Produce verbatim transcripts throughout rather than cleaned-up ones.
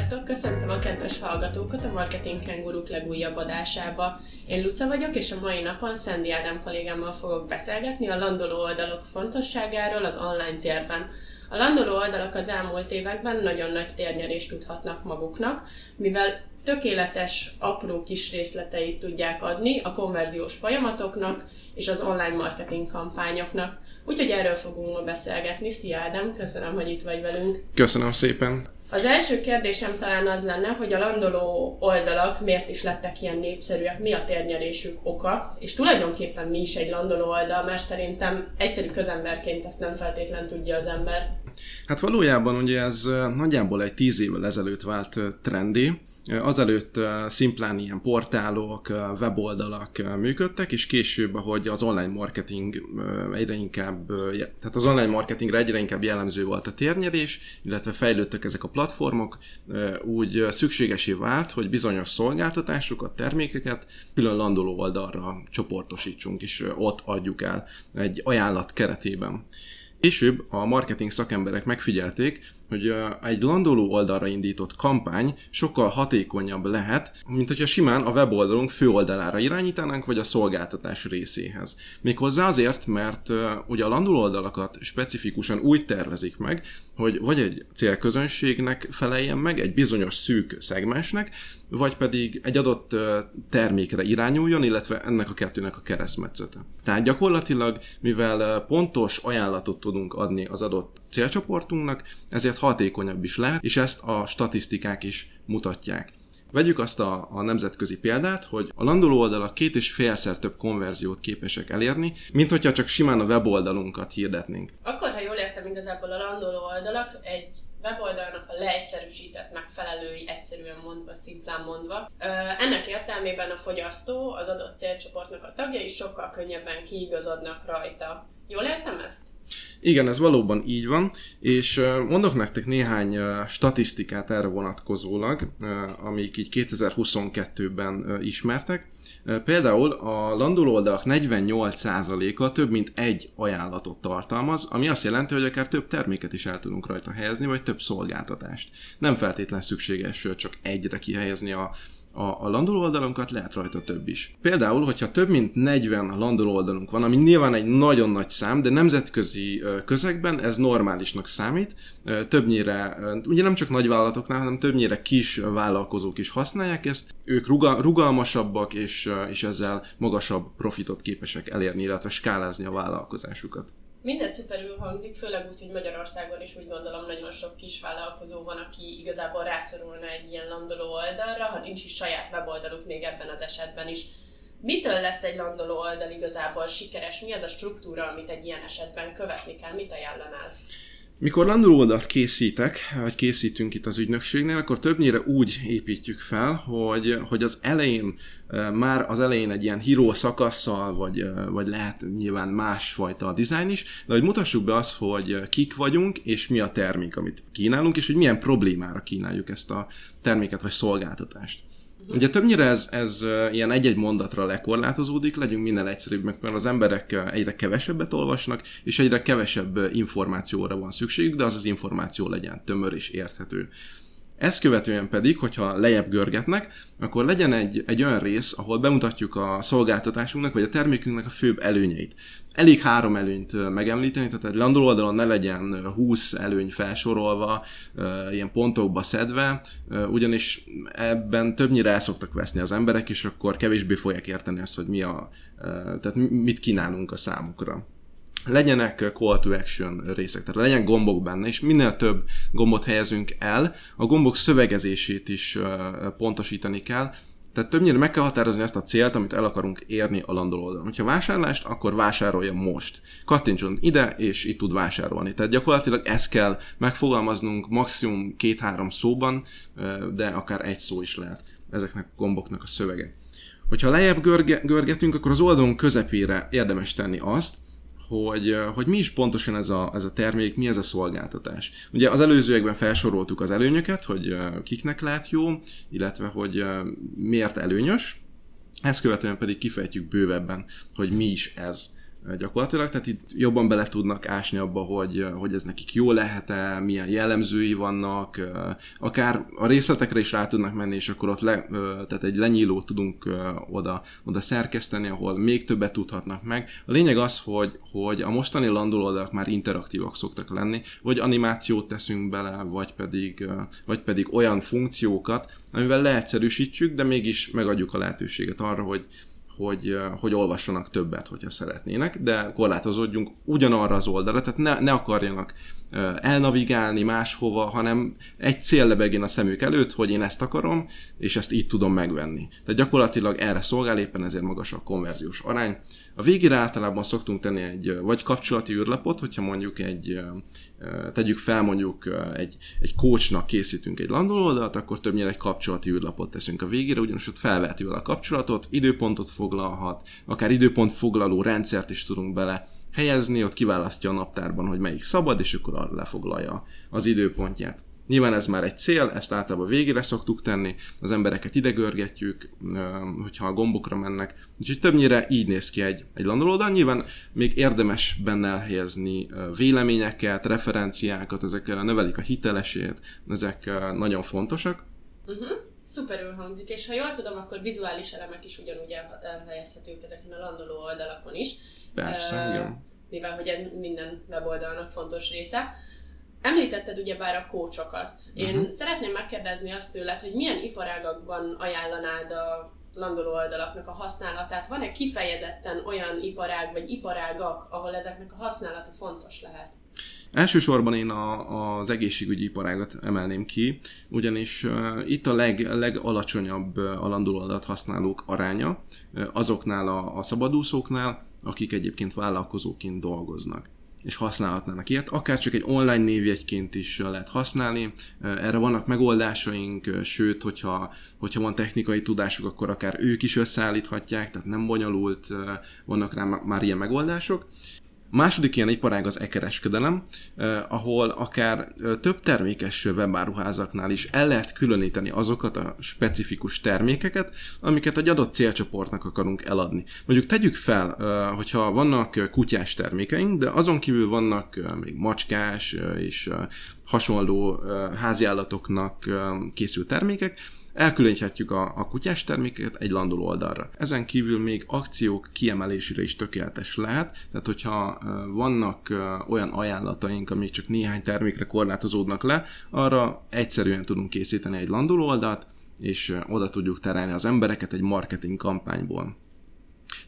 Sziasztok! Köszöntöm a kedves hallgatókat a Marketing Kenguruk legújabb adásába. Én Luca vagyok, és a mai napon Szendi Ádám kollégámmal fogok beszélgetni a landoló oldalok fontosságáról az online térben. A landoló oldalak az elmúlt években nagyon nagy térnyerést tudhatnak maguknak, mivel tökéletes, apró kis részleteit tudják adni a konverziós folyamatoknak és az online marketing kampányoknak. Úgyhogy erről fogunk ma beszélgetni. Szia Ádám, köszönöm, hogy itt vagy velünk. Köszönöm szépen. Az első kérdésem talán az lenne, hogy a landoló oldalak miért is lettek ilyen népszerűek, mi a térnyerésük oka, és tulajdonképpen mi is egy landoló oldal, mert szerintem egyszerű közemberként ezt nem feltétlen tudja az ember. Hát valójában ugye ez nagyjából egy tíz évvel ezelőtt vált trendi. Azelőtt szimplán ilyen portálok, weboldalak működtek, és később, ahogy az online marketing egyre inkább, tehát az online marketingre egyre inkább jellemző volt a térnyerés, illetve fejlődtek ezek a platformok, úgy szükségesé vált, hogy bizonyos szolgáltatásokat, termékeket külön landoló oldalra csoportosítsunk, és ott adjuk el egy ajánlat keretében. Később a marketing szakemberek megfigyelték, hogy egy landoló oldalra indított kampány sokkal hatékonyabb lehet, mint hogyha simán a weboldalunk főoldalára irányítanánk, vagy a szolgáltatás részéhez. Méghozzá azért, mert ugye a landoló oldalakat specifikusan úgy tervezik meg, hogy vagy egy célközönségnek feleljen meg, egy bizonyos szűk szegmensnek, vagy pedig egy adott termékre irányuljon, illetve ennek a kettőnek a keresztmetszete. Tehát gyakorlatilag, mivel pontos ajánlatot tudunk adni az adott célcsoportunknak, ezért hatékonyabb is lehet, és ezt a statisztikák is mutatják. Vegyük azt a, a nemzetközi példát, hogy a landoló oldalak két és félszer több konverziót képesek elérni, mint hogyha csak simán a weboldalunkat hirdetnénk. Akkor, ha jól értem, igazából a landoló oldalak egy weboldalnak a leegyszerűsített megfelelői, egyszerűen mondva, szimplán mondva. Ennek értelmében a fogyasztó, az adott célcsoportnak a tagjai sokkal könnyebben kiigazodnak rajta. Jól értem ezt? Igen, ez valóban így van, és mondok nektek néhány statisztikát erre vonatkozólag, amik így kétezer-huszonkettőben ismertek. Például a landoló oldalak negyvennyolc százaléka több mint egy ajánlatot tartalmaz, ami azt jelenti, hogy akár több terméket is el tudunk rajta helyezni, vagy több szolgáltatást. Nem feltétlen szükséges csak egyre kihelyezni a A, a landoló oldalunkat, lehet rajta több is. Például, hogyha több mint negyven landoló oldalunk van, ami nyilván egy nagyon nagy szám, de nemzetközi közegben ez normálisnak számít, többnyire, ugye nem csak nagyvállalatoknál, hanem többnyire kis vállalkozók is használják ezt, ők rugalmasabbak, és, és ezzel magasabb profitot képesek elérni, illetve skálázni a vállalkozásukat. Minden szuperül hangzik, főleg úgy, hogy Magyarországon is úgy gondolom nagyon sok kisvállalkozó van, aki igazából rászorulna egy ilyen landoló oldalra, ha nincs is saját weboldaluk még ebben az esetben is. Mitől lesz egy landoló oldal igazából sikeres? Mi az a struktúra, amit egy ilyen esetben követni kell? Mit ajánlanál? Mikor landoló oldalt készítek, vagy készítünk itt az ügynökségnél, akkor többnyire úgy építjük fel, hogy, hogy az elején, már az elején egy ilyen híró szakasszal, vagy, vagy lehet nyilván másfajta a dizájn is, de hogy mutassuk be azt, hogy kik vagyunk, és mi a termék, amit kínálunk, és hogy milyen problémára kínáljuk ezt a terméket, vagy szolgáltatást. Ugye többnyire ez, ez ilyen egy-egy mondatra lekorlátozódik, legyünk minden egyszerűbbnek, mert az emberek egyre kevesebbet olvasnak, és egyre kevesebb információra van szükségük, de az az információ legyen tömör és érthető. Ezt követően pedig, hogyha lejjebb görgetnek, akkor legyen egy, egy olyan rész, ahol bemutatjuk a szolgáltatásunknak, vagy a termékünknek a főbb előnyeit. Elég három előnyt megemlíteni, tehát egy landoló oldalon ne legyen húsz előny felsorolva, ilyen pontokba szedve, ugyanis ebben többnyire el szoktak veszni az emberek, és akkor kevésbé fogják érteni azt, hogy mi a, tehát mit kínálunk a számukra. Legyenek call to action részek, tehát legyen gombok benne, és minél több gombot helyezünk el, a gombok szövegezését is pontosítani kell, tehát többnyire meg kell határozni ezt a célt, amit el akarunk érni a landoló oldalon. Ha vásárlást, akkor vásárolja most. Kattintson ide, és itt tud vásárolni. Tehát gyakorlatilag ezt kell megfogalmaznunk maximum két-három szóban, de akár egy szó is lehet ezeknek a gomboknak a szövege. Hogyha lejjebb görge- görgetünk, akkor az oldalon közepére érdemes tenni azt, Hogy, hogy mi is pontosan ez a, ez a termék, mi ez a szolgáltatás. Ugye az előzőekben felsoroltuk az előnyöket, hogy kiknek lehet jó, illetve hogy miért előnyös, ezt követően pedig kifejtjük bővebben, hogy mi is ez gyakorlatilag, tehát itt jobban bele tudnak ásni abba, hogy, hogy ez nekik jó lehet-e, milyen jellemzői vannak, akár a részletekre is rá tudnak menni, és akkor ott le, tehát egy lenyílót tudunk oda, oda szerkeszteni, ahol még többet tudhatnak meg. A lényeg az, hogy, hogy a mostani landolóoldalak már interaktívak szoktak lenni, vagy animációt teszünk bele, vagy pedig, vagy pedig olyan funkciókat, amivel leegyszerűsítjük, de mégis megadjuk a lehetőséget arra, hogy Hogy, hogy olvassanak többet, hogyha szeretnének, de korlátozódjunk ugyanarra az oldalra, tehát ne, ne akarjanak elnavigálni máshova, hanem egy cél lebegjen a szemük előtt, hogy én ezt akarom, és ezt így tudom megvenni. Tehát gyakorlatilag erre szolgál, éppen ezért magas a konverziós arány. A végére általában szoktunk tenni egy vagy kapcsolati űrlapot, hogyha mondjuk egy, tegyük fel mondjuk egy, egy coachnak készítünk egy landoló oldalt, akkor többnyire egy kapcsolati űrlapot teszünk a végére, ugyanis ott felveheti vele a kapcsolatot, időpontot foglalhat, akár időpont foglaló rendszert is tudunk bele helyezni, ott kiválasztja a naptárban, hogy melyik szabad, és akkor arra lefoglalja az időpontját. Nyilván ez már egy cél, ezt általában végére szoktuk tenni, az embereket idegörgetjük, hogyha a gombokra mennek, úgyhogy többnyire így néz ki egy, egy landolóoldal. Nyilván még érdemes benne elhelyezni véleményeket, referenciákat, ezek növelik a hitelesét, ezek nagyon fontosak. Uh-huh. Szuperül hangzik, és ha jól tudom, akkor vizuális elemek is ugyanúgy elhelyezhetők ezeken a landoló oldalakon is. Persze, uh, igen. Mivel, hogy ez minden weboldalnak fontos része. Említetted ugyebár a coachokat. Én uh-huh. szeretném megkérdezni azt tőled, hogy milyen iparágakban ajánlanád a landoló oldalaknak a használatát? Van-e kifejezetten olyan iparág vagy iparágak, ahol ezeknek a használata fontos lehet? Elsősorban én a, az egészségügyi iparágat emelném ki, ugyanis uh, itt a leg, legalacsonyabb uh, a landolóoldalat használók aránya uh, azoknál a, a szabadúszóknál, akik egyébként vállalkozóként dolgoznak, és használhatnának ilyet. Akár csak egy online névjegyként is lehet használni, erre vannak megoldásaink, sőt, hogyha, hogyha van technikai tudásuk, akkor akár ők is összeállíthatják, tehát nem bonyolult, vannak rá már ilyen megoldások. A második ilyen iparág az e-kereskedelem, eh, ahol akár több termékes webáruházaknál is el lehet különíteni azokat a specifikus termékeket, amiket egy adott célcsoportnak akarunk eladni. Mondjuk tegyük fel, eh, hogyha vannak kutyás termékeink, de azon kívül vannak eh, még macskás eh, és eh, hasonló eh, háziállatoknak eh, készült termékek, elkülöníthetjük a, a kutyás terméket egy landoló oldalra. Ezen kívül még akciók kiemelésére is tökéletes lehet, tehát hogyha vannak olyan ajánlataink, amik csak néhány termékre korlátozódnak le, arra egyszerűen tudunk készíteni egy landoló oldalt, és oda tudjuk terelni az embereket egy marketing kampányból.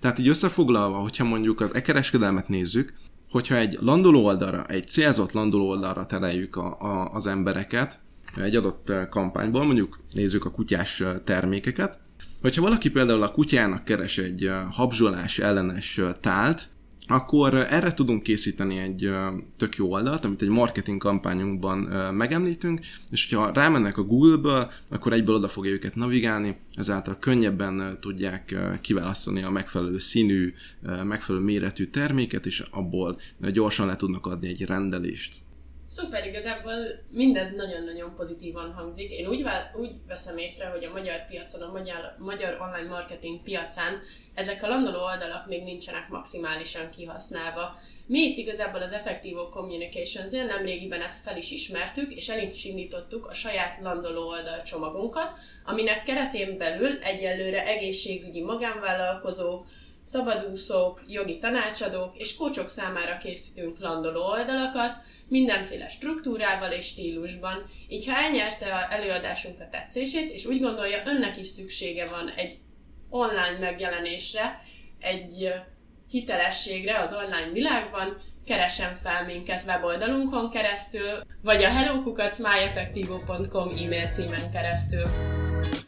Tehát így összefoglalva, hogyha mondjuk az e-kereskedelmet nézzük, hogyha egy landoló oldalra, egy célzott landoló oldalra tereljük a, a, az embereket, egy adott kampányból, mondjuk nézzük a kutyás termékeket. Hogyha valaki például a kutyának keres egy habzsolás ellenes tált, akkor erre tudunk készíteni egy tök jó oldalt, amit egy marketing kampányunkban megemlítünk, és hogyha rámennek a Google-ből, akkor egyből oda fogja őket navigálni, ezáltal könnyebben tudják kiválasztani a megfelelő színű, megfelelő méretű terméket, és abból gyorsan le tudnak adni egy rendelést. Szuper, igazából mindez nagyon-nagyon pozitívan hangzik. Én úgy, vál, úgy veszem észre, hogy a magyar piacon, a magyar, magyar online marketing piacán ezek a landoló oldalak még nincsenek maximálisan kihasználva. Mi itt igazából az Effective Communications-nél nemrégiben ezt fel is ismertük, és el is indítottuk a saját landoló oldal csomagunkat, aminek keretén belül egyelőre egészségügyi magánvállalkozók, szabadúszók, jogi tanácsadók és coachok számára készítünk landoló oldalakat, mindenféle struktúrával és stílusban. Így ha elnyerte a előadásunk a tetszését, és úgy gondolja, önnek is szüksége van egy online megjelenésre, egy hitelességre az online világban, keressen fel minket weboldalunkon keresztül, vagy a hello kukac myeffective pont com e-mail címen keresztül.